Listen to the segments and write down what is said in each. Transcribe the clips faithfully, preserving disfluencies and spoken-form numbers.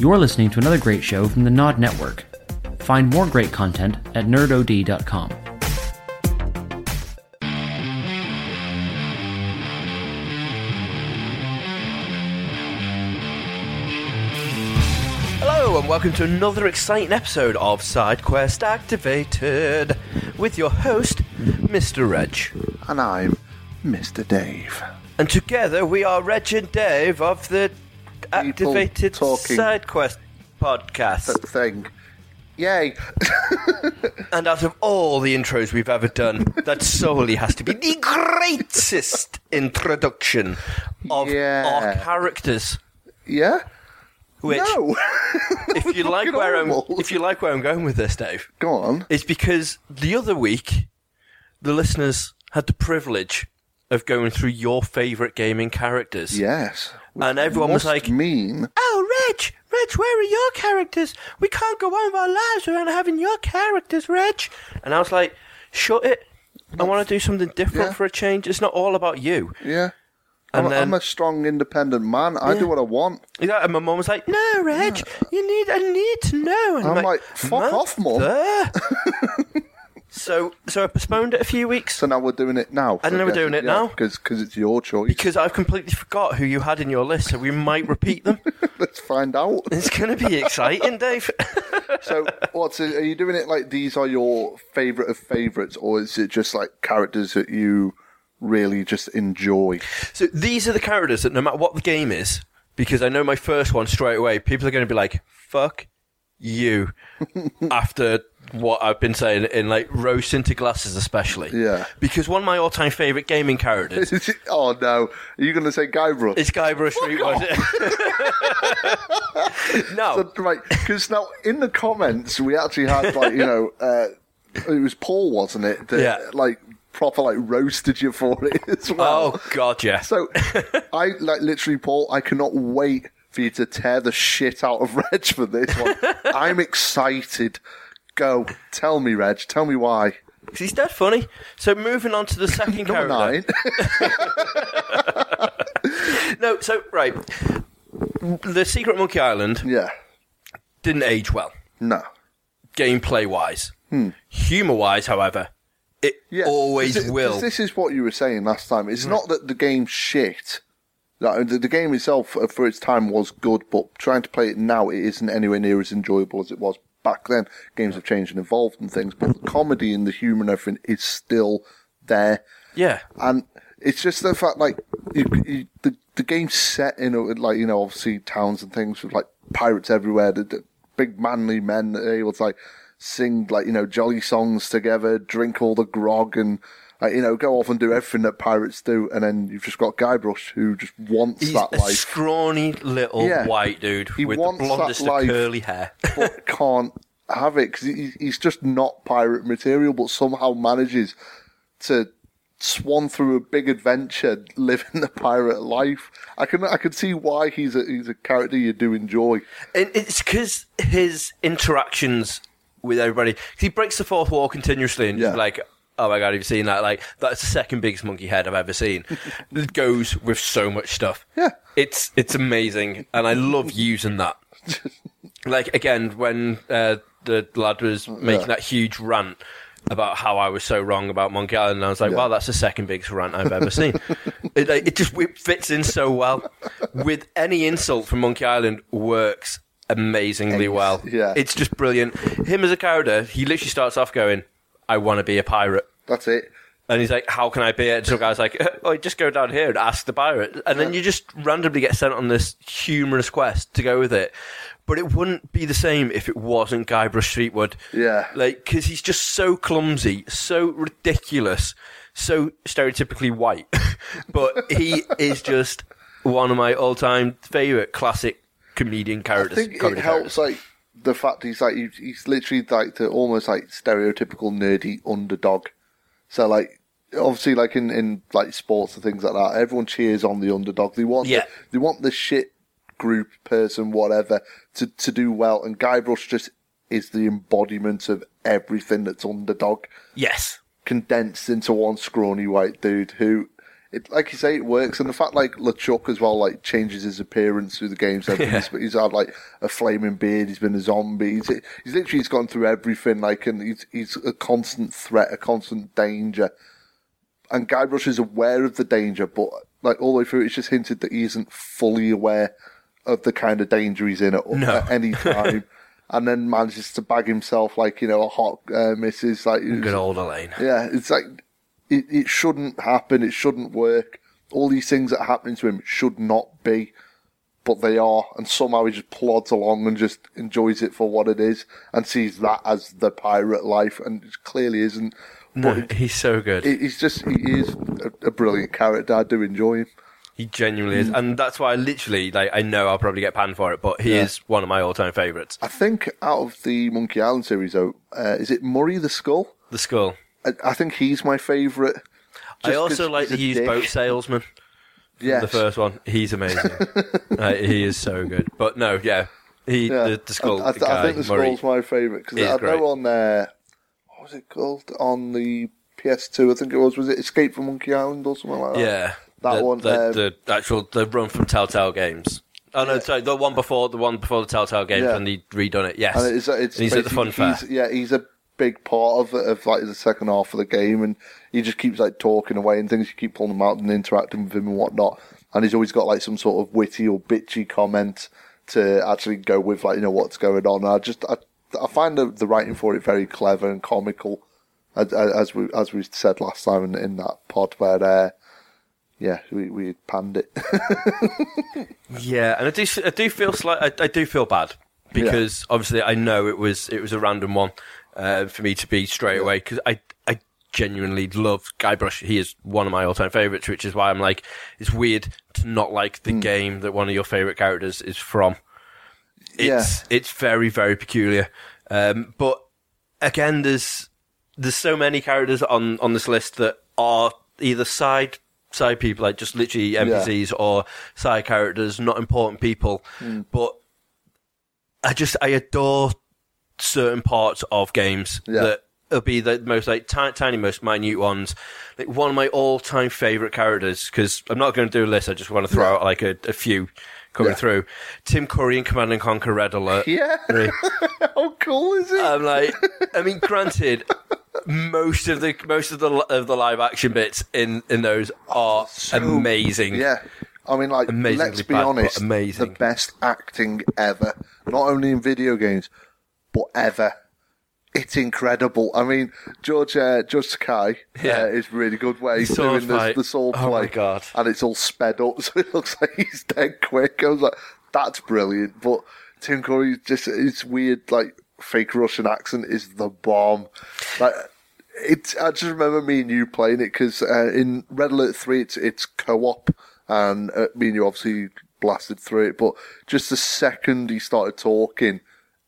You're listening to another great show from the Nod Network. Find more great content at nerd O D dot com. Hello and welcome to another exciting episode of SideQuest Activated with your host, Mister Reg. And I'm Mister Dave. And together we are Reg and Dave of the Activated SideQuest podcast. That thing. Yay. And out of all the intros we've ever done, that solely has to be the greatest introduction of yeah. our characters. Yeah? Which, no. if you like where I'm, if you like where I'm going with this, Dave. Go on. It's because the other week, the listeners had the privilege of going through your favourite gaming characters. Yes. And everyone was like, mean. Oh, Reg, Reg, where are your characters? We can't go on with our lives without having your characters, Reg. And I was like, shut it. I want to do something different yeah. for a change. It's not all about you. Yeah. And I'm, then, I'm a strong, independent man. I yeah. do what I want. Yeah, and my mum was like, no, Reg, yeah. you need, I need to know. And I'm, I'm like, fuck off, mum. So, so I postponed it a few weeks. So now we're doing it now. And then we're doing it yeah, now. Because it's your choice. Because I've completely forgot who you had in your list, so we might repeat them. Let's find out. It's going to be exciting, Dave. So, what, so are you doing it like these are your favourite of favourites, or is it just like characters that you really just enjoy? So these are the characters that no matter what the game is, because I know my first one straight away, people are going to be like, fuck you, after what I've been saying in like Rose Tinted Glasses especially. Yeah. Because one of my all-time favourite gaming characters... oh, no. Are you going to say Guybrush? It's Guybrush Threepwood. No. So, right, because now in the comments we actually had like, you know, uh, it was Paul, wasn't it? That, yeah. Like... proper like roasted you for it as well. Oh god, yeah. So I like literally, Paul, I cannot wait for you to tear the shit out of Reg for this one. I'm excited. Go tell me, Reg, tell me why. Because he's dead funny. So moving on to the second character. Nine. No, so right, the Secret Monkey Island. Yeah. Didn't age well. No. Gameplay wise, hmm. humor wise, however. It yeah. always it, will. This is what you were saying last time. It's mm. not that the game's shit. Like, the, the game itself, for its time, was good, but trying to play it now, it isn't anywhere near as enjoyable as it was back then. Games have changed and evolved and things, but the comedy and the humour and everything is still there. Yeah. And it's just the fact, like, you, you, the, the game's set in, like, you know, obviously towns and things with, like, pirates everywhere, the, the big manly men that are able to, like, sing, like, you know, jolly songs together, drink all the grog and, uh, you know, go off and do everything that pirates do. And then you've just got Guybrush, who just wants He's that life. He's a scrawny little yeah. white dude he with the blondest life, of curly hair. But can't have it because he, he's just not pirate material, but somehow manages to swan through a big adventure living the pirate life. I can I can see why he's a, he's a character you do enjoy. And it's because his interactions... with everybody, he breaks the fourth wall continuously, and yeah. he's like, "Oh my god, have you seen that? Like, that's the second biggest monkey head I've ever seen." It goes with so much stuff. Yeah, it's it's amazing, and I love using that. Like again, when uh, the lad was making yeah. that huge rant about how I was so wrong about Monkey Island, and I was like, yeah. "Wow, that's the second biggest rant I've ever seen." it, it just it fits in so well with any insult from Monkey Island works. Amazingly well. Yeah. It's just brilliant. Him as a character, he literally starts off going, I want to be a pirate. That's it. And he's like, how can I be it? And some guy's like, oh, just go down here and ask the pirate. And yeah. then you just randomly get sent on this humorous quest to go with it. But it wouldn't be the same if it wasn't Guybrush Threepwood. Yeah. Like, because he's just so clumsy, so ridiculous, so stereotypically white. But he is just one of my all-time favourite classic comedian characters. I think it characters. helps, like, the fact he's like he's, he's literally like the almost like stereotypical nerdy underdog. So like obviously like in, in like sports and things like that, everyone cheers on the underdog. They want yeah. the, they want the shit group person whatever to, to do well, and Guybrush just is the embodiment of everything that's underdog. Yes, condensed into one scrawny white dude who it, like you say, it works. And the fact, like, LeChuck as well, like, changes his appearance through the game's evidence, yeah. But he's had, like, a flaming beard, he's been a zombie, he's, he's literally, he's gone through everything, like, and he's, he's a constant threat, a constant danger. And Guybrush is aware of the danger, but, like, all the way through, it's just hinted that he isn't fully aware of the kind of danger he's in at, no. at any time. And then manages to bag himself, like, you know, a hot uh, missus. Like, good old Elaine. Yeah, it's like, it, it shouldn't happen. It shouldn't work. All these things that are happening to him should not be, but they are. And somehow he just plods along and just enjoys it for what it is and sees that as the pirate life. And it clearly isn't. No, but it, he's so good. It, he's just, he is a, a brilliant character. I do enjoy him. He genuinely is, and that's why I literally, like, I know I'll probably get panned for it, but he yeah. is one of my all-time favourites. I think out of the Monkey Island series, though, uh, is it Murray the Skull? The Skull. I, I think he's my favourite. I also like the used boat salesman. Yeah, the first one. He's amazing. uh, he is so good. But no, yeah, he yeah. The, the Skull. I, I, the guy, I think the Skull's Murray, my favourite because I know great. on there, uh, what was it called on the P S two? I think it was. Was it Escape from Monkey Island or something like that? Yeah. That the, one, the, um, the actual the run from Telltale Games. Oh no, yeah. sorry, the one before the one before the Telltale Games yeah. when they redone it. Yes, and, it's, it's and he's at the fun fair. Yeah, he's a big part of of like the second half of the game, and he just keeps like talking away and things. You keep pulling him out and interacting with him and whatnot, and he's always got like some sort of witty or bitchy comment to actually go with like you know what's going on. And I just I, I find the, the writing for it very clever and comical, as, as we as we said last time in, in that pod where. Uh, Yeah, we we panned it. yeah, and I do I do feel slight I, I do feel bad because yeah. obviously I know it was it was a random one uh, for me to be straight yeah. away because I I genuinely love Guybrush. He is one of my all time favourites, which is why I'm like it's weird to not like the mm. game that one of your favourite characters is from. It's yeah. it's very very peculiar, um, but again, there's there's so many characters on on this list that are either side. Side people, like just literally N P Cs yeah. or side characters, not important people. Mm. But I just, I adore certain parts of games yeah. that will be the most like t- tiny, most minute ones. Like one of my all-time favorite characters, because I'm not going to do a list. I just want to throw yeah. out like a, a few coming yeah. through. Tim Curry in Command and Conquer, Red Alert. Yeah. Right? How cool is it? I'm like, I mean, granted. Most of the most of the of the live action bits in, in those are so, amazing. Yeah, I mean, like Amazingly let's be bad, honest, amazing. The best acting ever. Not only in video games, but ever. It's incredible. I mean, George uh, George Takei yeah. uh, is really good where he's doing the, the sword oh play, my God. And it's all sped up, so it looks like he's dead quick. I was like, that's brilliant. But Tim Curry just it's weird, like. Fake Russian accent is the bomb. Like, it's. I just remember me and you playing it because uh, in Red Alert three, it's it's co-op, and uh, me and you obviously blasted through it. But just the second he started talking,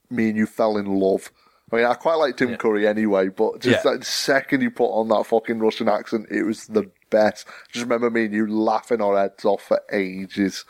me and you fell in love. I mean, I quite like Tim yeah. Curry anyway, but just yeah. that second he put on that fucking Russian accent, it was the best. Just remember me and you laughing our heads off for ages.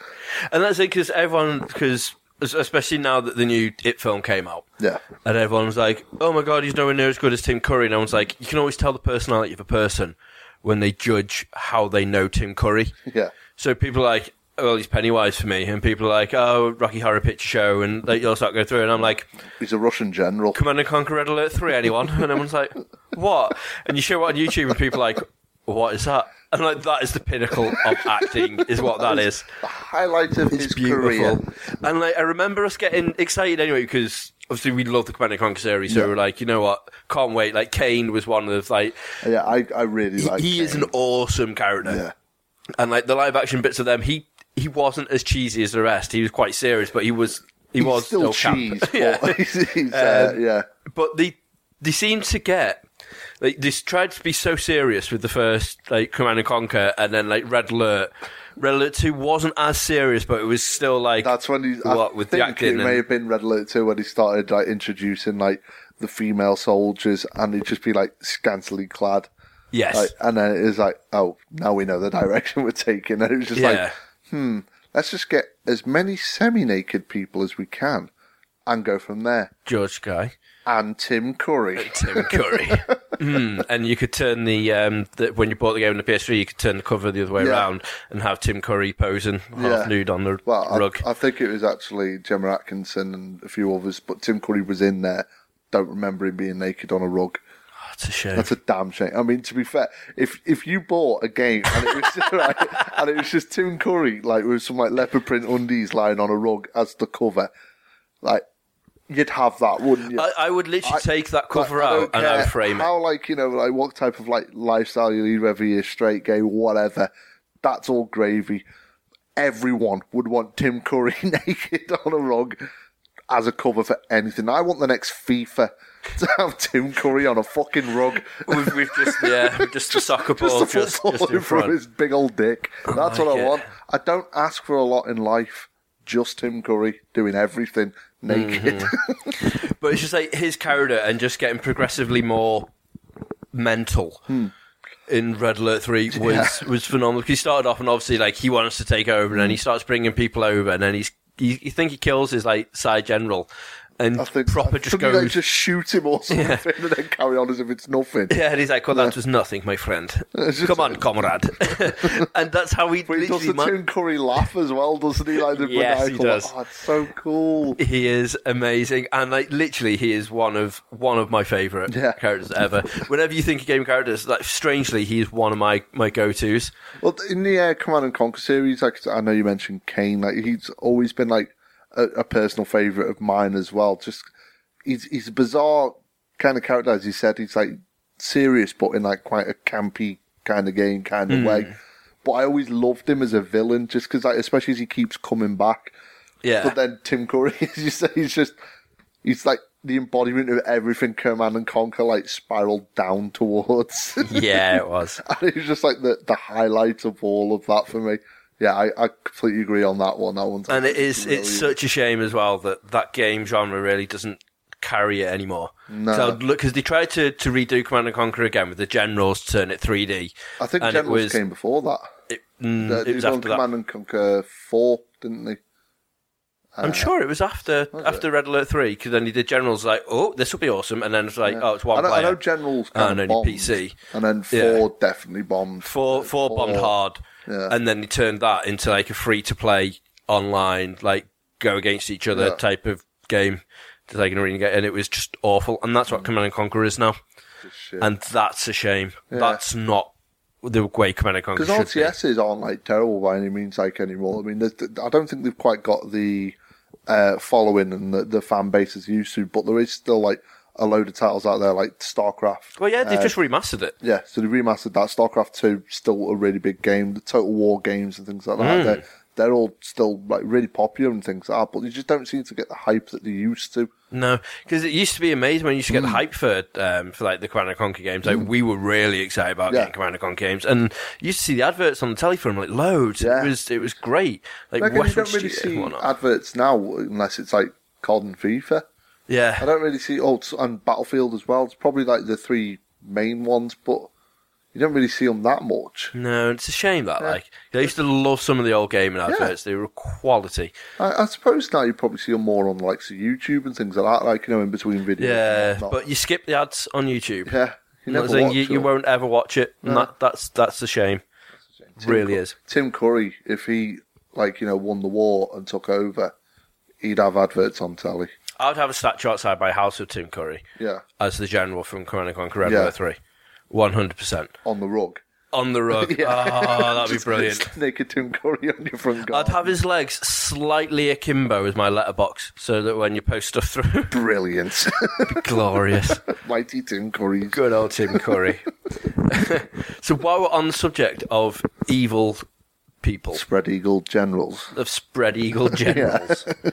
And that's it because everyone because. Especially now that the new It film came out. Yeah. And everyone's like, oh my God, he's nowhere near as good as Tim Curry. And everyone's like, you can always tell the personality of a person when they judge how they know Tim Curry. Yeah. So people are like, well, he's Pennywise for me. And people are like, oh, Rocky Horror Picture Show. And they all start going through. And I'm like, he's a Russian general. Command and Conquer Red Alert three, anyone? And everyone's like, what? And you show it on YouTube and people are like, what is that? And like that is the pinnacle of acting, is what that, that is. The highlight of it's his beautiful. Career. And like I remember us getting excited anyway because obviously we love the Command and Conquer series, so yeah. we we're like, you know what, can't wait. Like Kane was one of the, like, yeah, I I really like. He Kane. Is an awesome character, yeah. And like the live action bits of them, he he wasn't as cheesy as the rest. He was quite serious, but he was he he's was still cheese. But yeah, he's, he's, uh, um, yeah. But they they seem to get. Like, they tried to be so serious with the first, like, Command and Conquer, and then, like, Red Alert. Red Alert two wasn't as serious, but it was still, like, that's when he, what, I with think the acting. It and... may have been Red Alert two when he started, like, introducing, like, the female soldiers, and they'd just be, like, scantily clad. Yes. Like, and then it was like, oh, now we know the direction we're taking. And it was just yeah. like, hmm, let's just get as many semi-naked people as we can and go from there. George Guy. And Tim Curry. And Tim Curry. mm, and you could turn the, um, the when you bought the game on the P S three, you could turn the cover the other way yeah. around and have Tim Curry posing half yeah. nude on the well, rug. I, I think it was actually Gemma Atkinson and a few others, but Tim Curry was in there. Don't remember him being naked on a rug. That's a shame. That's a damn shame. I mean, to be fair, if if you bought a game and it was just, like, and it was just Tim Curry, like with some like leopard print undies lying on a rug as the cover, like you'd have that, wouldn't you? I, I would literally I, take that cover like, out and I would frame how, it. How like you know like what type of like lifestyle you lead, whether you're straight, gay, whatever. That's all gravy. Everyone would want Tim Curry naked on a rug as a cover for anything. I want the next FIFA to have Tim Curry on a fucking rug. We've, we've just yeah, we've just, just a soccer ball just, just, just in front of his big old dick. Oh, that's what God. I want. I don't ask for a lot in life. Just Tim Curry doing everything naked. Mm-hmm. But it's just like his character and just getting progressively more mental. Hmm. In Red Alert three was yeah. was phenomenal. He started off and obviously like he wants to take over, and then he starts bringing people over, and then he's you he, he think he kills his like side general. And I think, proper I just goes... They just shoot him or something yeah. and then carry on as if it's nothing. Yeah, and he's like, well, yeah. that was nothing, my friend. Just, Come on, comrade. And that's how he... But he does the man- Tim Curry laugh as well, doesn't he? Like, yes, he does. Like, oh, it's so cool. He is amazing. And, like, literally, he is one of one of my favourite yeah. characters ever. Whenever you think of game characters, like, strangely, he is one of my, my go-tos. Well, in the uh, Command and Conquer series, like, I know you mentioned Kane, like, he's always been, like, A, a personal favourite of mine as well. Just he's he's a bizarre kind of character, as you said. He's like serious, but in like quite a campy kind of game kind of mm. way. But I always loved him as a villain, just because, like, especially as he keeps coming back. Yeah. But then Tim Curry, as you say, he's just he's like the embodiment of everything Command and Conquer like spiraled down towards. Yeah, it was. And it was just like the the highlight of all of that for me. Yeah, I, I completely agree on that one. That one's and it is, really... it's such a shame as well that that game genre really doesn't carry it anymore. No. So look, because they tried to, to redo Command and Conquer again with the Generals to turn it three D. I think Generals was, came before that. It, mm, the, it was after Command and Conquer four, didn't they? Uh, I'm sure it was after was after it? Red Alert three, because then he did Generals like, oh, this will be awesome, and then it's like, yeah. oh, it's one I know, player. I know Generals and only bombed, P C, and then four yeah. definitely bombed. Four four, four. bombed hard, yeah. and then he turned that into like a free to play online, like go against each other yeah. type of game, just like an arena game, and it was just awful. And that's what mm. Command and Conquer is now, and that's a shame. Yeah. That's not the way Command and Conquer should be. Because R T Ss aren't like terrible by any means, like anymore. I mean, I don't think they've quite got the Uh, following and the, the fan base is used to, but there is still like a load of titles out there like StarCraft. Well, yeah, they've uh, just remastered it. Yeah, so they remastered that. StarCraft two, still a really big game. The Total War games and things like that, mm. they're, they're all still like really popular and things like that, but you just don't seem to get the hype that they used to. No, because it used to be amazing when you used to get mm. the hype for um, for like the Command and Conquer games. Like mm. we were really excited about yeah. getting Command and Conquer games, and you used to see the adverts on the telly for them like loads. Yeah. It was it was great. Like again, you don't really see adverts now unless it's like C O D and FIFA. Yeah, I don't really see. Oh, and Battlefield as well. It's probably like the three main ones, but you don't really see them that much. No, it's a shame that yeah. like they used to love some of the old gaming adverts. Yeah. They were quality. I, I suppose now you probably see them more on like so YouTube and things like that, like you know, in between videos. Yeah, but you skip the ads on YouTube. Yeah, you, never watch you, you won't ever watch it. No. And that, that's that's a shame. That's a shame. Tim really Cur- is. Tim Curry, if he like you know won the war and took over, he'd have adverts on telly. I would have a statue outside my house of Tim Curry. Yeah, as the general from Command and Conquer Red Alert three. one hundred percent. On the rug. On the rug. yeah. Oh, that'd be brilliant. Naked Tim Curry on your front garden. I'd have his legs slightly akimbo as my letterbox so that when you post stuff through. Brilliant. Glorious. Mighty Tim Curry. Good old Tim Curry. So while we're on the subject of evil people. Spread Eagle Generals. Of Spread Eagle Generals. yeah.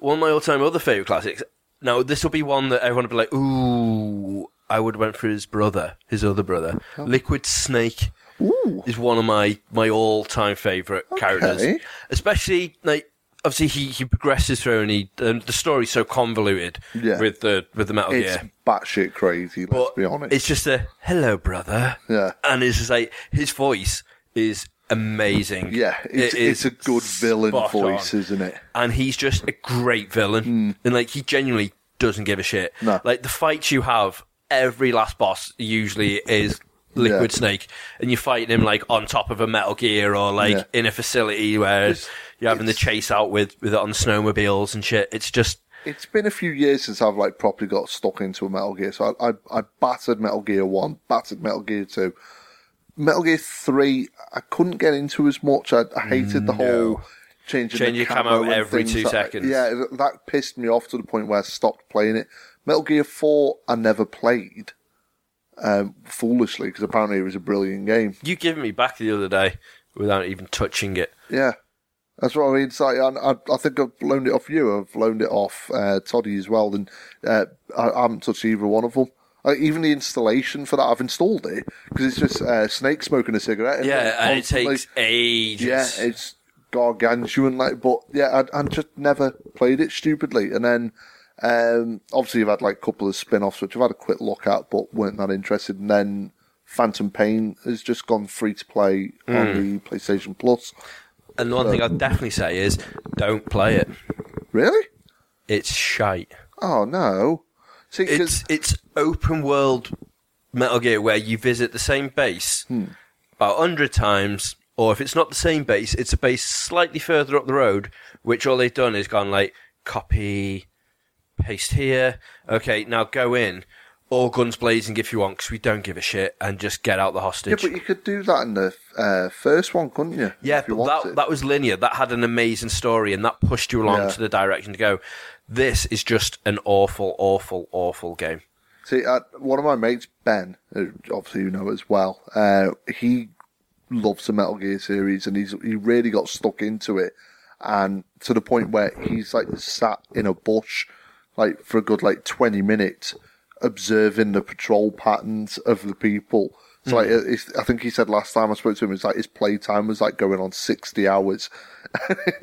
One of my all-time other favourite classics. Now, this will be one that everyone will be like, ooh... I would have went for his brother, his other brother. Oh. Liquid Snake Ooh. Is one of my, my all-time favourite okay. characters. Especially, like, obviously he, he progresses through and he um, the story's so convoluted yeah. with the with the Metal Gear. It's batshit crazy, let's but be honest. It's just a, hello, brother. Yeah. And it's just like, his voice is amazing. Yeah, it's, it it's a good villain voice, on. Isn't it? And he's just a great villain. Mm. And, like, he genuinely doesn't give a shit. No. Like, the fights you have... every last boss usually is Liquid yeah. Snake, and you're fighting him like on top of a Metal Gear or like yeah. in a facility where it's, you're having the chase out with, with it on snowmobiles and shit. It's just... It's been a few years since I've like properly got stuck into a Metal Gear. So I, I, I battered Metal Gear one, battered Metal Gear two. Metal Gear three, I couldn't get into as much. I, I hated the no. whole... Changing Change your camo, camo every two that, seconds. Yeah, that pissed me off to the point where I stopped playing it. Metal Gear four, I never played, um, foolishly, because apparently it was a brilliant game. You giving me back the other day without even touching it. Yeah, that's what I mean. It's like, I, I think I've loaned it off you. I've loaned it off uh, Toddy as well, and uh, I, I haven't touched either one of them. Uh, even the installation for that, I've installed it because it's just uh, Snake smoking a cigarette. Yeah, and it takes ages. Yeah, it's... gargantuan, like, but yeah, I, I just never played it stupidly. And then, um, obviously, you've had like a couple of spin offs, which I've had a quick look at, but weren't that interested. And then Phantom Pain has just gone free to play mm. on the PlayStation Plus. And the one so. thing I'd definitely say is don't play it. Really? It's shite. Oh, no. See, it's, it's open world Metal Gear where you visit the same base hmm. about a hundred times. Or if it's not the same base, it's a base slightly further up the road, which all they've done is gone like, copy, paste here. Okay, now go in. All guns blazing if you want, because we don't give a shit, and just get out the hostage. Yeah, but you could do that in the uh, first one, couldn't you? Yeah, but that, that was linear. That had an amazing story, and that pushed you along yeah. to the direction to go. This is just an awful, awful, awful game. See, uh, one of my mates, Ben, who obviously you know as well, uh, he... loves the Metal Gear series, and he's he really got stuck into it, and to the point where he's like sat in a bush, like for a good like twenty minutes, observing the patrol patterns of the people. So like, mm. it's, I think he said last time I spoke to him, it's like his playtime was like going on sixty hours,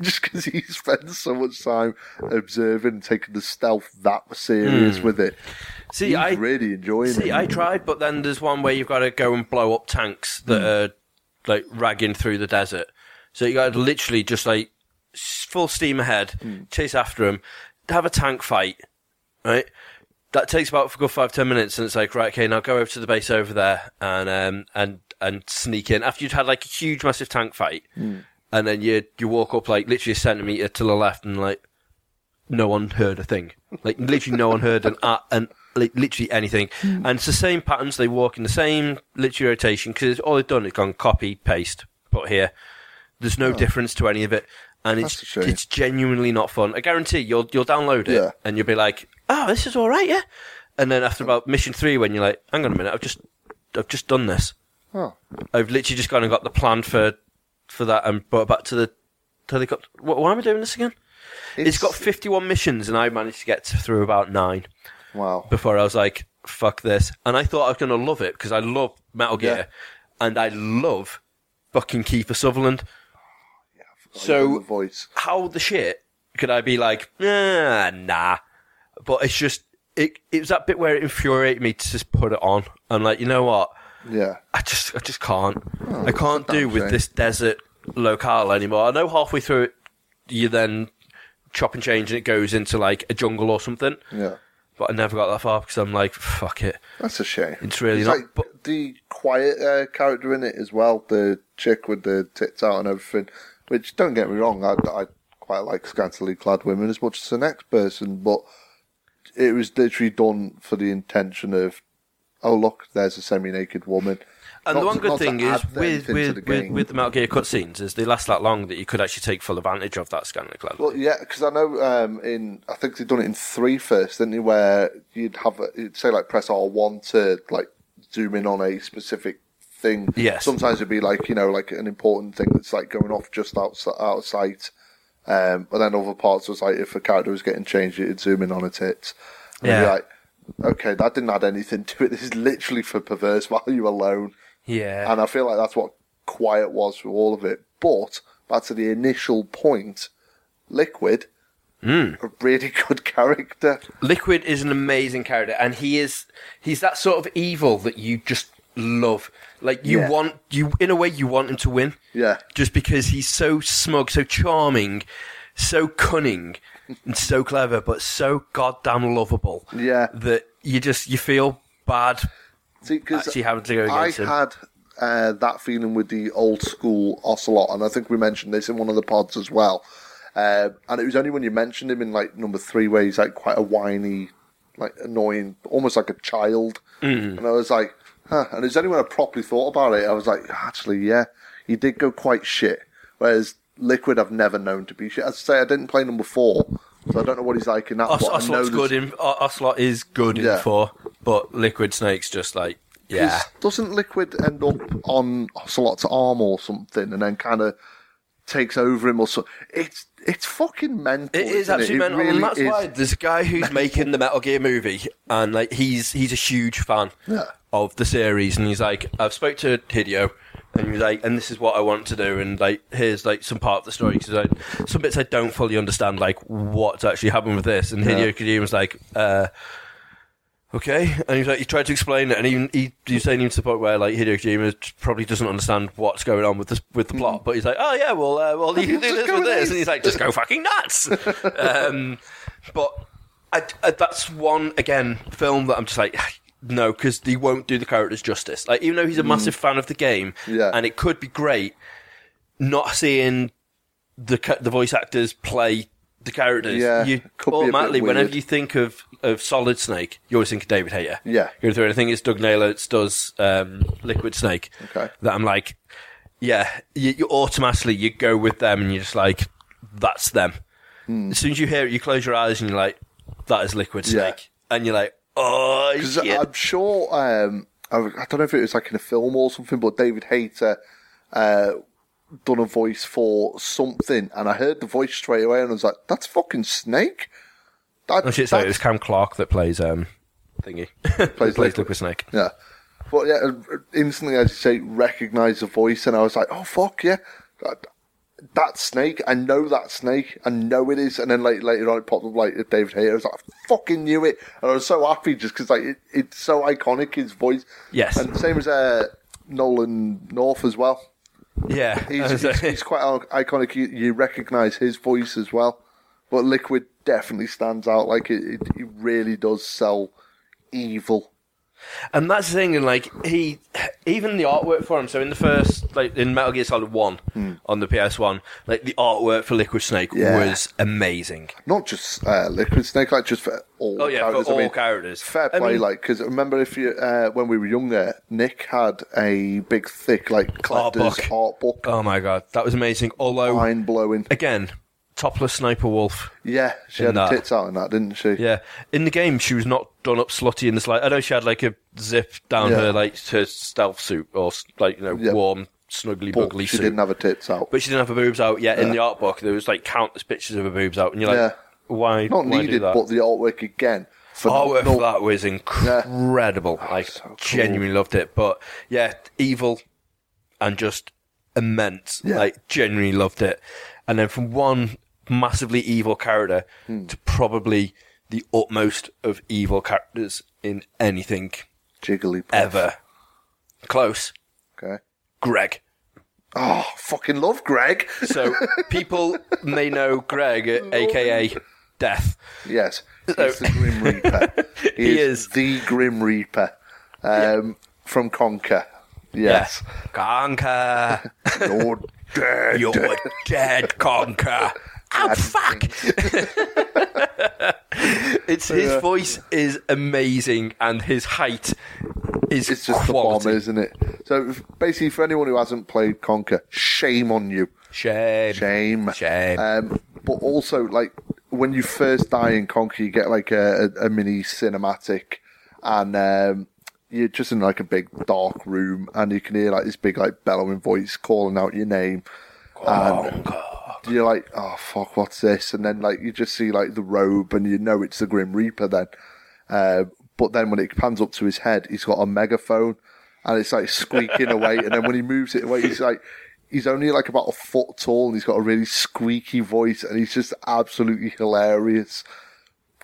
just because he spent so much time observing and taking the stealth that serious mm. with it. See, he's I really enjoying see, it. See, I tried, but then there's one where you've got to go and blow up tanks that mm. are. like ragging through the desert, so you got to literally just like full steam ahead, mm. chase after him, have a tank fight, right? That takes about for good five ten minutes, and it's like, right, okay, now go over to the base over there and um and and sneak in after you'd had like a huge massive tank fight, mm. and then you you walk up like literally a centimetre to the left, and like no one heard a thing, like literally no one heard an uh, an. literally anything, and it's the same patterns. They walk in the same literally rotation because all they've done is gone copy, paste, put here. There's no oh. difference to any of it, and That's it's it's genuinely not fun. I guarantee you'll you'll download it yeah. and you'll be like, oh, this is all right, yeah. And then after about mission three, when you're like, hang on a minute, I've just I've just done this. Oh. I've literally just gone and got the plan for for that and brought it back to the helicopter. Why am I doing this again? It's, it's got fifty-one missions, and I managed to get through about nine. Wow. Before I was like, fuck this. And I thought I was going to love it because I love Metal Gear yeah. and I love fucking Kiefer Sutherland. Yeah, so, the voice. How the shit could I be like, nah, nah. But it's just, it it was that bit where it infuriated me to just put it on. I'm like, you know what? Yeah. I just I just can't. Oh, I can't do with shame. This desert locale anymore. I know halfway through it, you then chop and change and it goes into like a jungle or something. Yeah. But I never got that far because I'm like, fuck it. That's a shame. It's really it's not. Like but the quiet uh, character in it as well, the chick with the tits out and everything, which don't get me wrong, I, I quite like scantily clad women as much as the next person, but it was literally done for the intention of, oh, look, there's a semi-naked woman. And not the one to, good thing is with with, the with, with the Metal Gear cutscenes is they last that long that you could actually take full advantage of that scantily clad. Well, yeah, because I know um, in I think they've done it in three first, didn't they? Where you'd have a, you'd say like press R one to like zoom in on a specific thing. Yes. Sometimes it'd be like you know like an important thing that's like going off just out out of sight. Um, but then other parts was like if a character was getting changed, it'd zoom in on a tits. And yeah. You'd be like, okay, that didn't add anything to it. This is literally for perverse value alone. Yeah. And I feel like that's what quiet was for all of it. But back to the initial point, Liquid, mm. a really good character. Liquid is an amazing character, and he is he's that sort of evil that you just love. Like you yeah. want you in a way you want him to win. Yeah. Just because he's so smug, so charming, so cunning and so clever, but so goddamn lovable. Yeah. That you just you feel bad. See, actually having to go against I him. I had uh, that feeling with the old school Ocelot, and I think we mentioned this in one of the pods as well. Uh, and it was only when you mentioned him in like number three, where he's like quite a whiny, like annoying, almost like a child. Mm. And I was like, huh. And it was only when I properly thought about it, I was like, actually, yeah, he did go quite shit. Whereas Liquid, I've never known to be shit. As I say, I didn't play number four, so I don't know what he's like in that. Os- Ocelot's good in, Ocelot is good yeah. in four, but Liquid Snake's just like, yeah. Doesn't Liquid end up on Ocelot's arm or something, and then kind of takes over him or so? It's it's fucking mental. It is actually it? mental, it really and that's why there's a guy who's mental. making the Metal Gear movie, and like he's he's a huge fan yeah. of the series, and he's like, I've spoke to Hideo. And you're like, and this is what I want to do, and like, here's like some part of the story, because like, some bits I don't fully understand, like what's actually happened with this. And yeah. Hideo Kojima was like, uh, okay, and he's like, he tried to explain it, and even he, he's saying even to the point where like Hideo Kojima probably doesn't understand what's going on with this with the plot, mm-hmm. but he's like, oh yeah, well, uh, well, you can do this with this, these. And he's like, just go fucking nuts. um, but I, I, that's one again film that I'm just like. No, because he won't do the characters justice. Like, even though he's a massive mm. fan of the game, yeah. and it could be great, not seeing the the voice actors play the characters, yeah, you automatically, whenever you think of, of Solid Snake, you always think of David Hayter. Yeah. You're through, and I think it's Doug Naylor does um, Liquid Snake. Okay. That I'm like, yeah, you, you automatically, you go with them, and you're just like, that's them. Mm. As soon as you hear it, you close your eyes, and you're like, that is Liquid Snake. Yeah. And you're like, oh, because I'm sure, um, I, I don't know if it was like in a film or something, but David Hayter uh, done a voice for something, and I heard the voice straight away, and I was like, that's fucking Snake? That, I should say it was Cam Clarke that plays um, Thingy. Plays, plays Liquid Snake. Yeah. But yeah, instantly, as you say, recognised the voice, and I was like, oh, fuck, yeah. That, that's Snake. I know that Snake. I know it is. And then later, later on, it popped up like David Hayter. I was like, I fucking knew it. And I was so happy just because like it, it's so iconic, his voice. Yes. And same as uh, Nolan North as well. Yeah. He's, he's, he's quite iconic. You, you recognise his voice as well. But Liquid definitely stands out. Like, it, it, it really does sell evil. And that's the thing, and like he, even the artwork for him. So in the first, like in Metal Gear Solid One mm. on the P S one, like the artwork for Liquid Snake yeah. was amazing. Not just uh, Liquid Snake, like just for all. Oh yeah, characters. for all I mean, characters. Fair play, I mean, like because remember if you uh, when we were younger, Nick had a big thick like collector's art book. art book. Oh my god, that was amazing. Although mind blowing again. Topless Sniper Wolf. Yeah, she had that. Tits out in that, didn't she? Yeah. In the game, she was not done up slutty in the slight. I know she had like a zip down yeah. her like her stealth suit or like you know yeah. warm, snuggly, but buggly she suit. She didn't have her tits out, but she didn't have her boobs out yet. Yeah. In the art book, there was like countless pictures of her boobs out, and you're like, yeah. why? Not why needed, do that? But the artwork again. Artwork for that was incredible. Yeah. I so cool. genuinely loved it. But yeah, evil and just immense. Yeah. Like genuinely loved it. And then from one massively evil character hmm. to probably the utmost of evil characters in anything Jigglypuff. Ever. Close. Okay. Greg. Oh, fucking love Greg. So people may know Greg, aka Death. Yes. He's so. the Grim Reaper. He, he is, is the Grim Reaper um, yeah. from Conker. Yes. yes. Conker. Lord. Dead. You're dead, Conker. Oh, fuck! It's his yeah. voice is amazing, and his height is it's just quality. The bomb, isn't it? So basically, for anyone who hasn't played Conker, shame on you. Shame, shame, shame. Um, but also, like when you first die in Conker, you get like a, a, a mini cinematic, and. Um, You're just in like a big dark room, and you can hear like this big like bellowing voice calling out your name, and oh, you're like, "Oh fuck, what's this?" And then like you just see like the robe, and you know it's the Grim Reaper. Then, uh, but then when it pans up to his head, he's got a megaphone, and it's like squeaking away. And then when he moves it away, he's like, he's only like about a foot tall, and he's got a really squeaky voice, and he's just absolutely hilarious.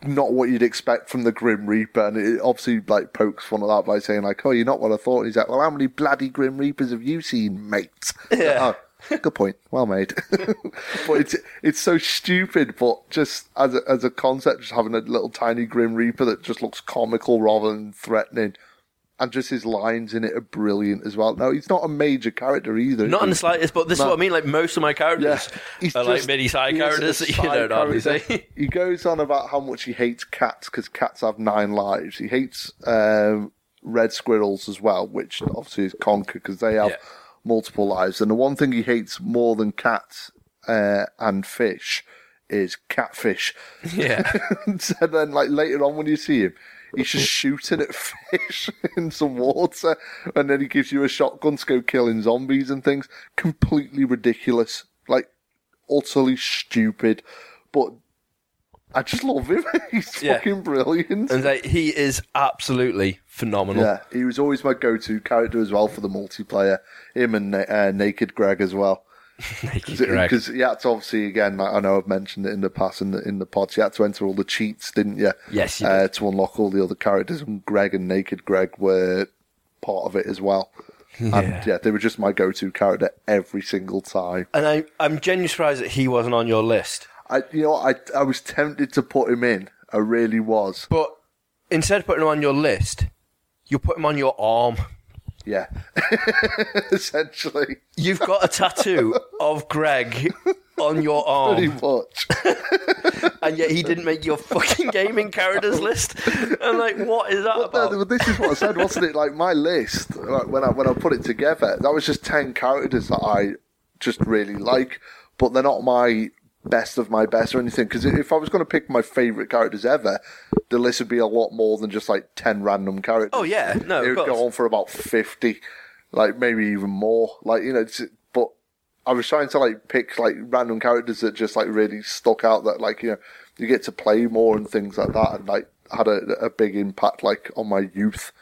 Not what you'd expect from the Grim Reaper, and it obviously like pokes fun at that by saying like, "Oh, you're not what I thought." And he's like, "Well, how many bloody Grim Reapers have you seen, mate?" Yeah. Oh, good point. Well made. But it's it's so stupid, but just as a, as a concept, just having a little tiny Grim Reaper that just looks comical rather than threatening And just his lines in it are brilliant as well. Now, he's not a major character either. Not in the slightest, but this no. is what I mean. Like, most of my characters yeah. are just, like mini-side characters that you don't obviously. He goes on about how much he hates cats, because cats have nine lives. He hates um, red squirrels as well, which obviously is Conker, because they have yeah. multiple lives. And the one thing he hates more than cats uh, and fish is catfish. Yeah. So then, like, later on when you see him, he's just shooting at fish in some water, and then he gives you a shotgun to go killing zombies and things. Completely ridiculous. Like, utterly stupid. But I just love him. He's yeah. fucking brilliant. And like, he is absolutely phenomenal. Yeah, he was always my go-to character as well for the multiplayer. Him and uh, Naked Greg as well. Naked Greg. Because you had to, obviously, again, I know I've mentioned it in the past in the, in the pods, you had to enter all the cheats, didn't you? Yes, you did. Uh, to unlock all the other characters, and Greg and Naked Greg were part of it as well. Yeah. And yeah, they were just my go-to character every single time. And I, I'm genuinely surprised that he wasn't on your list. I, you know, I, I was tempted to put him in. I really was. But instead of putting him on your list, you put him on your arm. Yeah, essentially. You've got a tattoo of Greg on your arm. Pretty much. And yet he didn't make your fucking gaming characters list. I'm like, what is that well, about? No, this is what I said, wasn't it? Like, my list, like, when I when I put it together, that was just ten characters that I just really like, but they're not my best of my best or anything, because if I was going to pick my favourite characters ever, the list would be a lot more than just like ten random characters. Oh yeah, no, it would go on for about fifty, like maybe even more, like, you know. But I was trying to like pick like random characters that just like really stuck out, that like, you know, you get to play more and things like that, and like had a, a big impact like on my youth.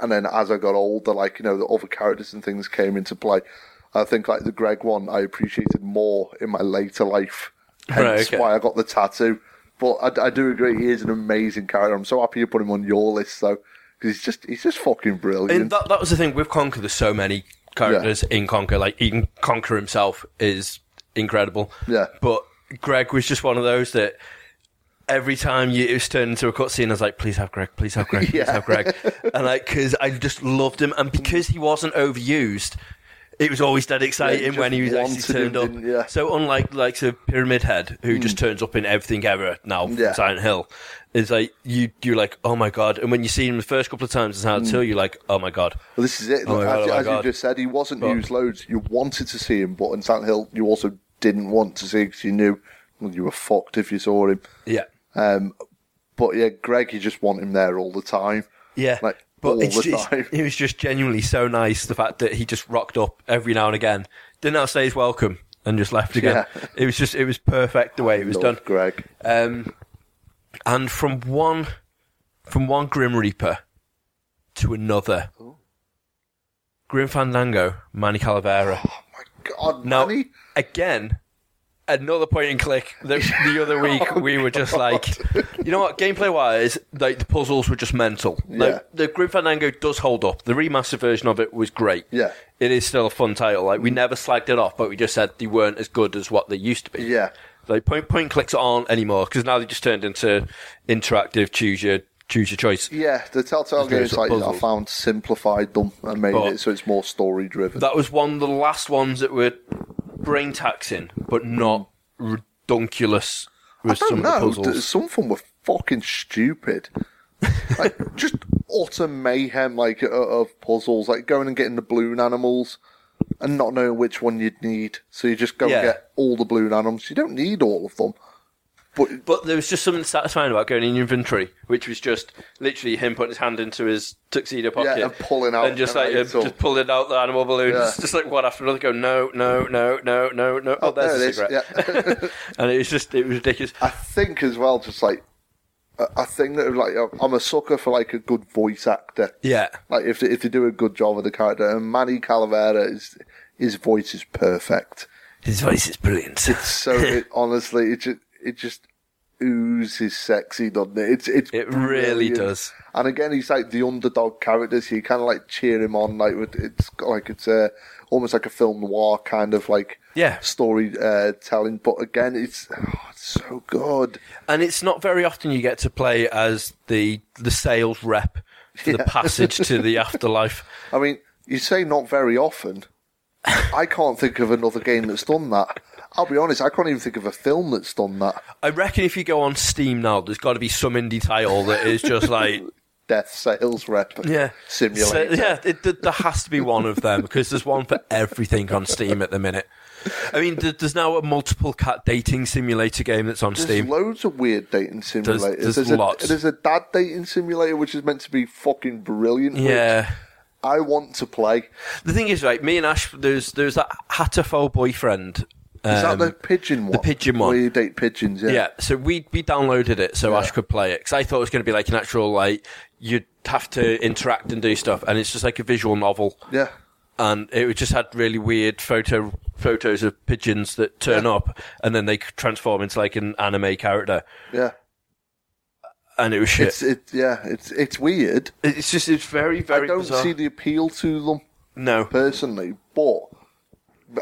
And then as I got older, like, you know, the other characters and things came into play. I think like the Greg one I appreciated more in my later life, hence right, okay. why I got the tattoo. But I, I do agree, he is an amazing character. I'm so happy you put him on your list, though, because he's just he's just fucking brilliant. And that, that was the thing with Conker. There's so many characters yeah. in Conker. Like, even Conker himself is incredible. Yeah. But Greg was just one of those that every time you, it was turned into a cutscene, I was like, please have Greg, please have Greg, please yeah. have Greg. And like, because I just loved him, and because he wasn't overused. It was always that exciting yeah, when he was actually turned up. In, yeah. So unlike like the Pyramid Head, who mm. just turns up in everything ever now from yeah. Silent Hill, it's like you you're like, oh my god. And when you see him the first couple of times in Silent mm. Hill, you're like, oh my god. Well, this is it. Oh Look, god, as, oh as you just said, he wasn't but, used loads. You wanted to see him, but in Silent Hill, you also didn't want to see him because you knew well, you were fucked if you saw him. Yeah. Um. But yeah, Greg, you just want him there all the time. Yeah. Like. But it's just, it was just genuinely so nice, the fact that he just rocked up every now and again, didn't now say his welcome, and just left again. Yeah. It was just, it was perfect the way it was done. Greg. Um, and from one, from one Grim Reaper to another, Ooh. Grim Fandango, Manny Calavera. Oh my god, now, Manny! Again, another point and click. The, the other week oh, we were just god. like, you know what, gameplay wise, like the puzzles were just mental. Yeah. Like, the Grim Fandango does hold up. The remastered version of it was great. Yeah, it is still a fun title. Like, we never slagged it off, but we just said they weren't as good as what they used to be. Yeah, like point point and clicks aren't anymore, because now they just turned into interactive choose your choose your choice. Yeah, the Telltale games like I found simplified them and made but it so it's more story driven. That was one of the last ones that were brain taxing, but not redonkulous with some know. of the puzzles. Some of them were fucking stupid. Like, just utter mayhem, like, uh, of puzzles. Like, going and getting the balloon animals and not knowing which one you'd need. So you just go yeah. and get all the balloon animals. You don't need all of them. But, but there was just something satisfying about going in inventory, which was just literally him putting his hand into his tuxedo pocket yeah, and pulling out, and just like him, just pulling out the animal balloons, yeah. just like one after another, go no, no, no, no, no, no. Oh, oh there's there a cigarette. Yeah. And it was just it was ridiculous. I think as well, just like I think that like I'm a sucker for like a good voice actor. Yeah, like if they, if they do a good job of the character, and Manny Calavera is his voice is perfect. His voice is brilliant. It's so it, honestly it just. It just oozes sexy, doesn't it? It's, it's it really brilliant. Does. And again, he's like the underdog character, so you kind of like cheer him on. Like it's like it's a, almost like a film noir kind of like yeah. story uh, telling. But again, it's, oh, it's so good. And it's not very often you get to play as the the sales rep for yeah. the passage to the afterlife. I mean, you say not very often. I can't think of another game that's done that. I'll be honest, I can't even think of a film that's done that. I reckon if you go on Steam now, there's got to be some indie title that is just like... Death Sales Rep yeah. Simulator. So, yeah, it, there has to be one of them, because there's one for everything on Steam at the minute. I mean, there's now a multiple cat dating simulator game that's on there's Steam. There's loads of weird dating simulators. There's, there's, there's lots. A, there's a dad dating simulator, which is meant to be fucking brilliant. Yeah. I want to play. The thing is, right, me and Ash, there's, there's that Hatterfo boyfriend... Is that um, the pigeon one? The pigeon one. Where you date pigeons, yeah. Yeah, so we we downloaded it so yeah. Ash could play it, because I thought it was going to be like an actual, like, you'd have to interact and do stuff, and it's just like a visual novel. Yeah. And it just had really weird photo photos of pigeons that turn yeah. up, and then they transform into, like, an anime character. Yeah. And it was shit. It's, it, yeah, it's it's weird. It's just, it's very, very I don't bizarre. see the appeal to them. No. Personally, but...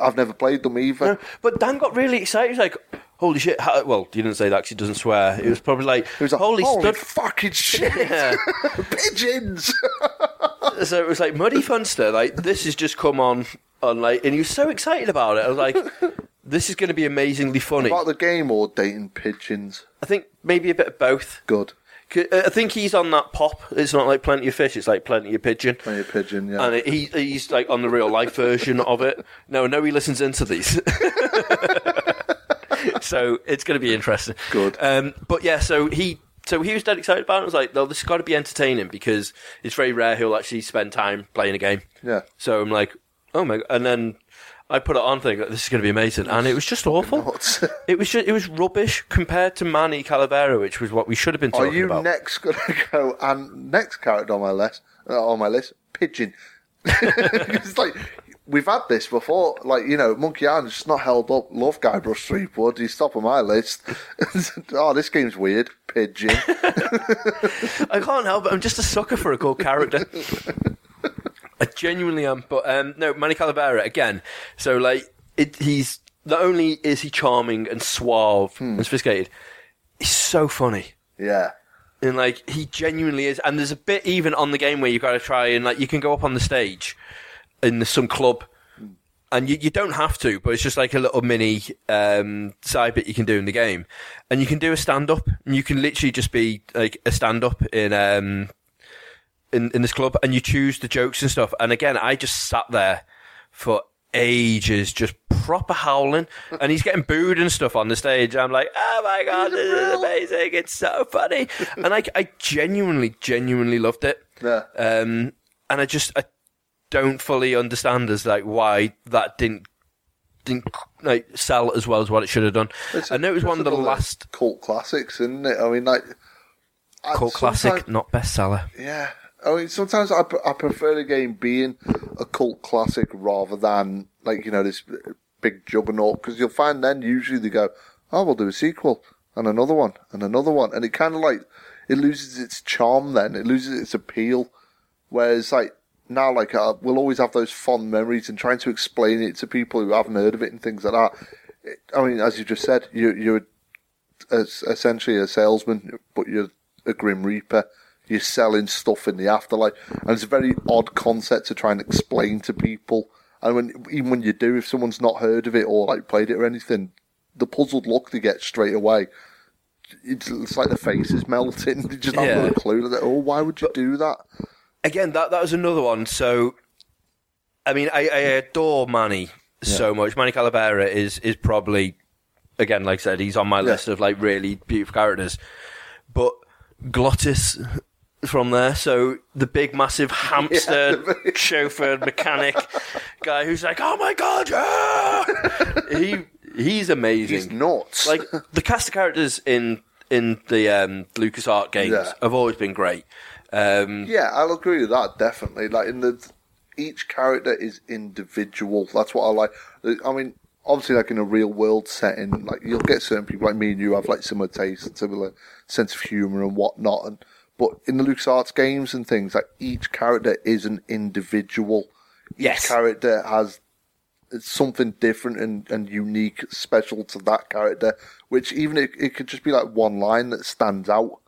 I've never played them either. No, but Dan got really excited. He was like, holy shit. How, well, he didn't say that because he doesn't swear. It was probably like, it was like holy, holy stud- fucking shit. Yeah. Pigeons. So it was like, Muddy Funster, like, this has just come on, on like, and he was so excited about it. I was like, this is going to be amazingly funny. About the game or dating pigeons? I think maybe a bit of both. Good. I think he's on that pop. It's not like Plenty of Fish. It's like Plenty of Pigeon. Plenty of Pigeon, yeah. And he, he's like on the real life version of it. No, no, he listens into these. So it's going to be interesting. Good. Um, but yeah, so he so he was dead excited about it. I was like, no, this has got to be entertaining because it's very rare he'll actually spend time playing a game. Yeah. So I'm like, oh my God. And then I put it on thinking, this is going to be amazing. And it was just awful. It was just, it was rubbish compared to Manny Calavera, which was what we should have been talking about. Are you about. next going to go, and next character on my list, uh, on my list, Pigeon. It's like, we've had this before. Like, you know, Monkey Island is just not held up. Love Guybrush Threepwood. He's top of my list. Oh, this game's weird. Pigeon. I can't help it. I'm just a sucker for a cool character. I genuinely am, but um, no, Manny Calavera again. So like, it, he's not only is he charming and suave hmm. and sophisticated, he's so funny. Yeah, and like he genuinely is. And there's a bit even on the game where you've got to try and like you can go up on the stage in some club, and you, you don't have to, but it's just like a little mini um, side bit you can do in the game, and you can do a stand up, and you can literally just be like a stand up in. Um, In, in this club, and you choose the jokes and stuff. And again, I just sat there for ages, just proper howling. And he's getting booed and stuff on the stage. I'm like, oh my God, this is amazing. It's so funny. And I, I genuinely, genuinely loved it. Yeah. Um, and I just, I don't fully understand as like why that didn't, didn't like sell as well as what it should have done. It's I know it was one of the last cult classics, isn't it? I mean, like cult classic, not bestseller. Yeah. I mean, sometimes I, I prefer the game being a cult classic rather than, like, you know, this big juggernaut. Because you'll find then usually they go, oh, we'll do a sequel and another one and another one. And it kind of, like, it loses its charm then. It loses its appeal. Whereas, like, now, like, uh, we'll always have those fond memories and trying to explain it to people who haven't heard of it and things like that. It, I mean, as you just said, you, you're essentially a salesman, but you're a Grim Reaper. You're selling stuff in the afterlife, and it's a very odd concept to try and explain to people. And when, even when you do, if someone's not heard of it or like played it or anything, the puzzled look they get straight away, it's, it's like the face is melting. They just yeah. haven't got a clue that. Oh, why would you but, do that? Again, that that was another one. So, I mean, I, I adore Manny yeah. so much. Manny Calavera is is probably, again, like I said, he's on my yeah. list of like really beautiful characters, but Glottis. From there, so the big, massive hamster yeah, the... chauffeur mechanic guy who's like, "Oh my God, yeah!" he he's amazing. He's nuts. Like the cast of characters in in the um, LucasArts games yeah. have always been great. Um, yeah, I'll agree with that definitely. Like in the each character is individual. That's what I like. I mean, obviously, like in a real world setting, like you'll get certain people like me and you have like similar tastes and similar sense of humour and whatnot and. But in the LucasArts games and things, like each character is an individual. Each yes. character has something different and, and unique, special to that character, which even it, it could just be like one line that stands out.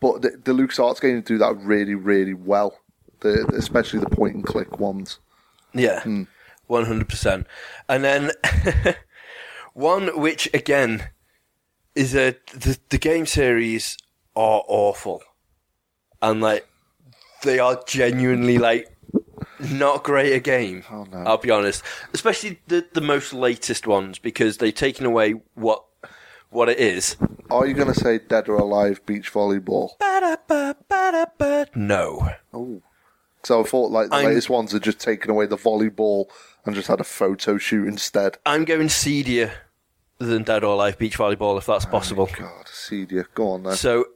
But the, the LucasArts games do that really, really well, the, especially the point and click ones. Yeah, mm. one hundred percent. And then one which, again, is a, the, the game series are awful. And, like, they are genuinely, like, not great a game. Oh, no. I'll be honest. Especially the, the most latest ones, because they've taken away what what it is. Are you going to say Dead or Alive Beach Volleyball? Ba-da-ba, ba-da-ba. No. Oh. So I thought, like, the I'm, latest ones are just taking away the volleyball and just had a photo shoot instead. I'm going seedier than Dead or Alive Beach Volleyball, if that's oh possible. God, seedier. Go on, then. So,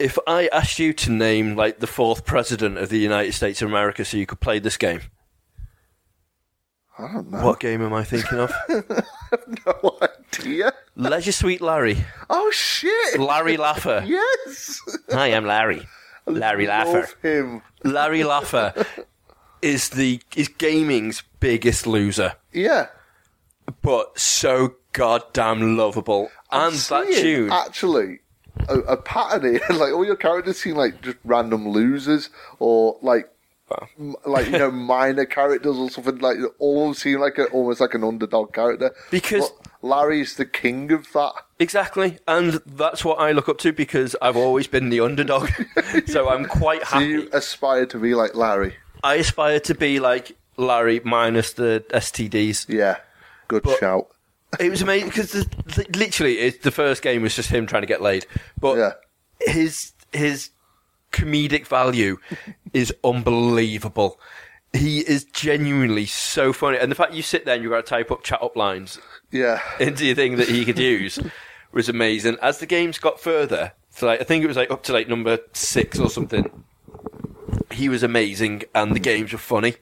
if I asked you to name, like, the fourth president of the United States of America so you could play this game... I don't know. What game am I thinking of? I have no idea. Leisure Suit Larry. Oh, shit! Larry Laffer. Yes! Hi, I'm Larry. Larry Laffer. Love him. Larry Laffer is the is gaming's biggest loser. Yeah, but so goddamn lovable. And that tune, actually, a, a pattern here. Like, all your characters seem like just random losers, or like wow. m- like you know minor characters or something. Like, all seem like a, almost like an underdog character. Because but Larry's the king of that. Exactly, and that's what I look up to, because I've always been the underdog, so I'm quite happy. Do you aspire to be like Larry? I aspire to be like Larry minus the S T Ds. Yeah, good but shout. It was amazing, because the, the, literally it, the first game was just him trying to get laid, but yeah. his his comedic value is unbelievable. He is genuinely so funny, and the fact you sit there and you've got to type up chat up lines yeah. into your thing that he could use... was amazing. As the games got further, so like, I think it was like up to like number six or something, he was amazing, and the games were funny.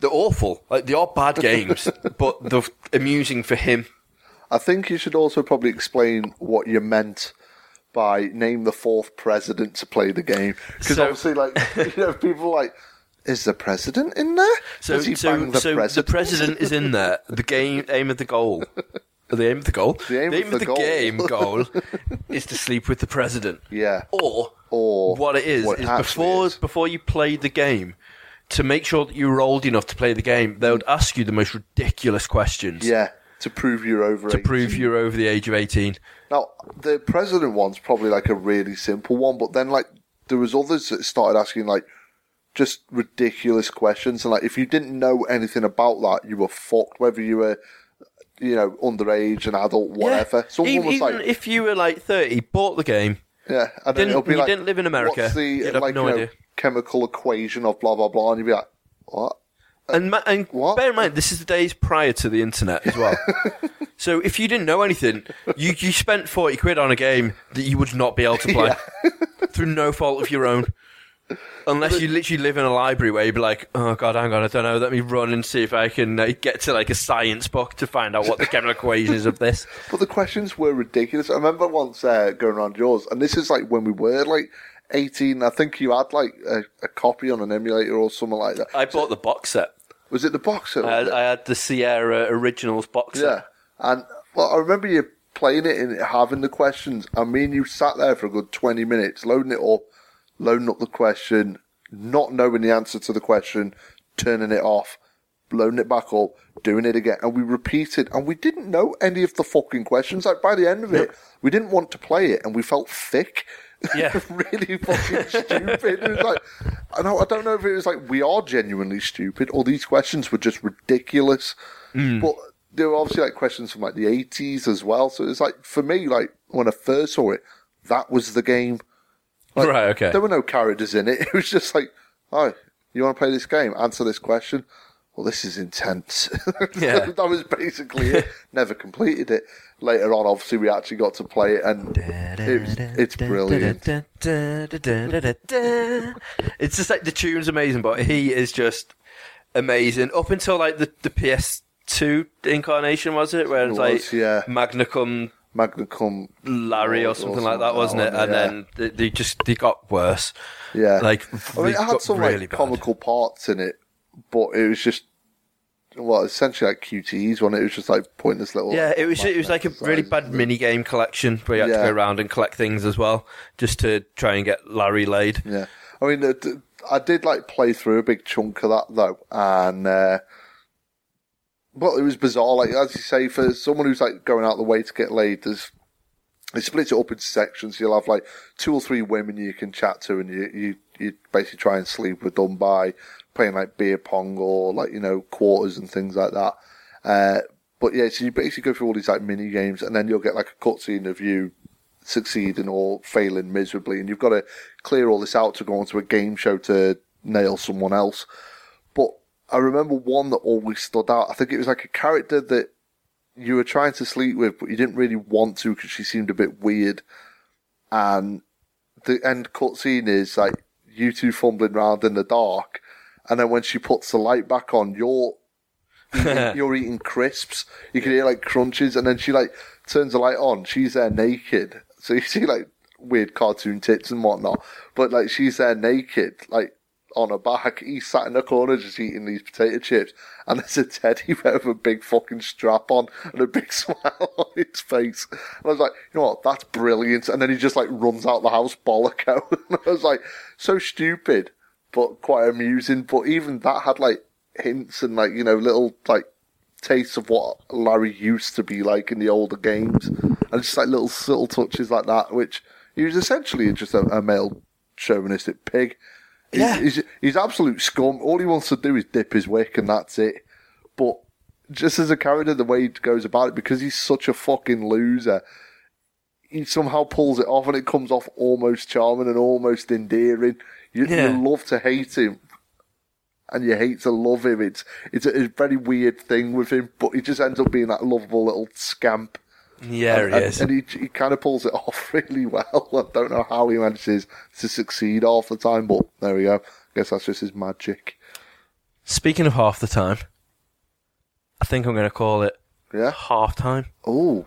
They're awful. Like, they are bad games, but they're amusing for him. I think you should also probably explain what you meant by name the fourth president to play the game. Because so, obviously, like, you know, people are like, is the president in there? So, Does he so, bang the, so president? The president is in there. The game, aim of the goal. The aim of the goal. The aim, the aim of, of the, the game goal is to sleep with the president. Yeah. Or, or what it is what is before is. before you play the game, to make sure that you're old enough to play the game, they would ask you the most ridiculous questions. Yeah. To prove you're over. To eighteen. Prove you're over the age of eighteen. Now, the president one's probably like a really simple one, but then like there was others that started asking like just ridiculous questions, and like if you didn't know anything about that, you were fucked. Whether you were, you know, underage, an adult, whatever. Yeah. So even, was like, even if you were like thirty, bought the game. Yeah, and then it'll be you like, didn't live in America. What's the uh, like, no you know, chemical equation of blah blah blah? And you'd be like, what? And, ma- and what? Bear in mind, this is the days prior to the internet as well. So if you didn't know anything, you you spent forty quid on a game that you would not be able to play yeah. through no fault of your own. Unless you literally live in a library where you'd be like, oh god, hang on, I don't know, let me run and see if I can uh, get to like a science book to find out what the chemical equation is of this. But the questions were ridiculous. I remember once uh, going around yours, and this is like when we were like eighteen, I think you had like a, a copy on an emulator or something like that. I so, bought the box set. Was it the box set? I had, I had the Sierra Originals box set. Yeah, and well, I remember you playing it and having the questions, and me and you sat there for a good twenty minutes loading it up, loading up the question, not knowing the answer to the question, turning it off, loading it back up, doing it again, and we repeated, and we didn't know any of the fucking questions. Like, by the end of it, no. we didn't want to play it, and we felt thick. Yeah. Really fucking stupid. It was like, I don't, I don't know if it was like, we are genuinely stupid, or these questions were just ridiculous. Mm. But there were obviously, like, questions from, like, the eighties as well, so it's like, for me, like, when I first saw it, that was the game. Like, right, okay. There were no characters in it. It was just like, oh, you want to play this game? Answer this question. Well, this is intense. Yeah. That was basically it. Never completed it. Later on, obviously, we actually got to play it, and it was, it's brilliant. It's just like, the tune's amazing, but he is just amazing. Up until, like, the, the P S two incarnation, was it? Where it was, it was like, yeah. Magna cum... Magna cum Larry or something, or something like that, wasn't it? And yeah. then they, they just they got worse. Yeah, like I mean, it had some really like bad. comical parts in it, but it was just well, essentially like Q T Es, wasn't it? It was just like pointless little. Yeah, it was. It was like a really bad mini game collection where you had yeah. to go around and collect things as well, just to try and get Larry laid. Yeah, I mean, I did like play through a big chunk of that though, and uh, well, it was bizarre. Like as you say, for someone who's like going out of the way to get laid, there's. They split it up into sections. You'll have like two or three women you can chat to, and you you, you basically try and sleep with them by playing like beer pong or like, you know, quarters and things like that. Uh, but yeah, so you basically go through all these like mini games, and then you'll get like a cutscene of you succeeding or failing miserably, and you've got to clear all this out to go onto a game show to nail someone else. But I remember one that always stood out. I think it was like a character that you were trying to sleep with, but you didn't really want to because she seemed a bit weird. And the end cutscene is like you two fumbling around in the dark, and then when she puts the light back on, you're eating, you're eating crisps. You can hear like crunches, and then she like turns the light on. She's there naked, so you see like weird cartoon tits and whatnot. But like she's there naked, like on her back. He's sat in the corner just eating these potato chips, and there's a teddy bear with a big fucking strap on and a big smile on his face. And I was like, you know what, that's brilliant. And then he just like runs out the house bollock out. And I was like, so stupid, but quite amusing. But even that had like hints and like, you know, little like tastes of what Larry used to be like in the older games, and just like little subtle touches like that, which he was essentially just a, a male chauvinistic pig. Yeah. He's, he's, he's absolute scum. All he wants to do is dip his wick, and that's it. But just as a character, the way he goes about it, because he's such a fucking loser, he somehow pulls it off, and it comes off almost charming and almost endearing. You, yeah. you love to hate him, and you hate to love him. It's it's a, a very weird thing with him, but he just ends up being that lovable little scamp. Yeah, and, he is. And, and he, he kind of pulls it off really well. I don't know how he manages to succeed half the time, but there we go. I guess that's just his magic. Speaking of half the time, I think I'm going to call it yeah? half time. Ooh.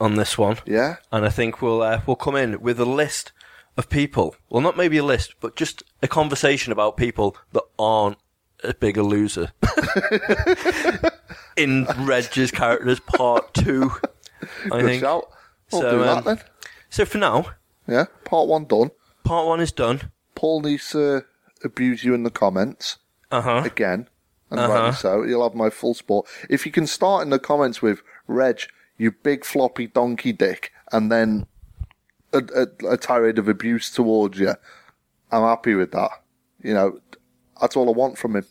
On this one. Yeah. And I think we'll uh, we'll come in with a list of people. Well, not maybe a list, but just a conversation about people that aren't a bigger loser. In Reg's Characters Part two. I Good think. Shout. We'll so, do that um, then. So for now, yeah, part one done. Part one is done. Paul needs to abuse you in the comments uh-huh. again, and uh-huh. rightly so. You'll have my full support if you can start in the comments with Reg, you big floppy donkey dick, and then a, a, a tirade of abuse towards you. I'm happy with that. You know, that's all I want from him.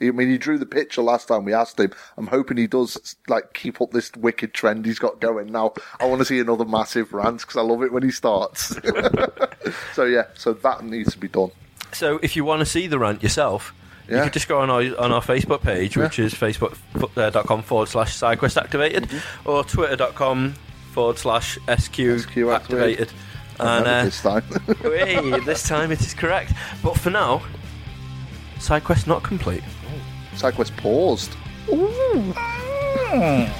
I mean, he drew the picture last time we asked him. I'm hoping he does, like, keep up this wicked trend he's got going now. I want to see another massive rant, because I love it when he starts. So, yeah, so that needs to be done. So, if you want to see the rant yourself, yeah. you could just go on our, on our Facebook page, which yeah. is facebook dot com forward slash SideQuest Activated, mm-hmm. or twitter dot com forward slash S Q Activated. And uh, this time. Hey, this time it is correct. But for now, SideQuest not complete. SideQuest paused. Ooh.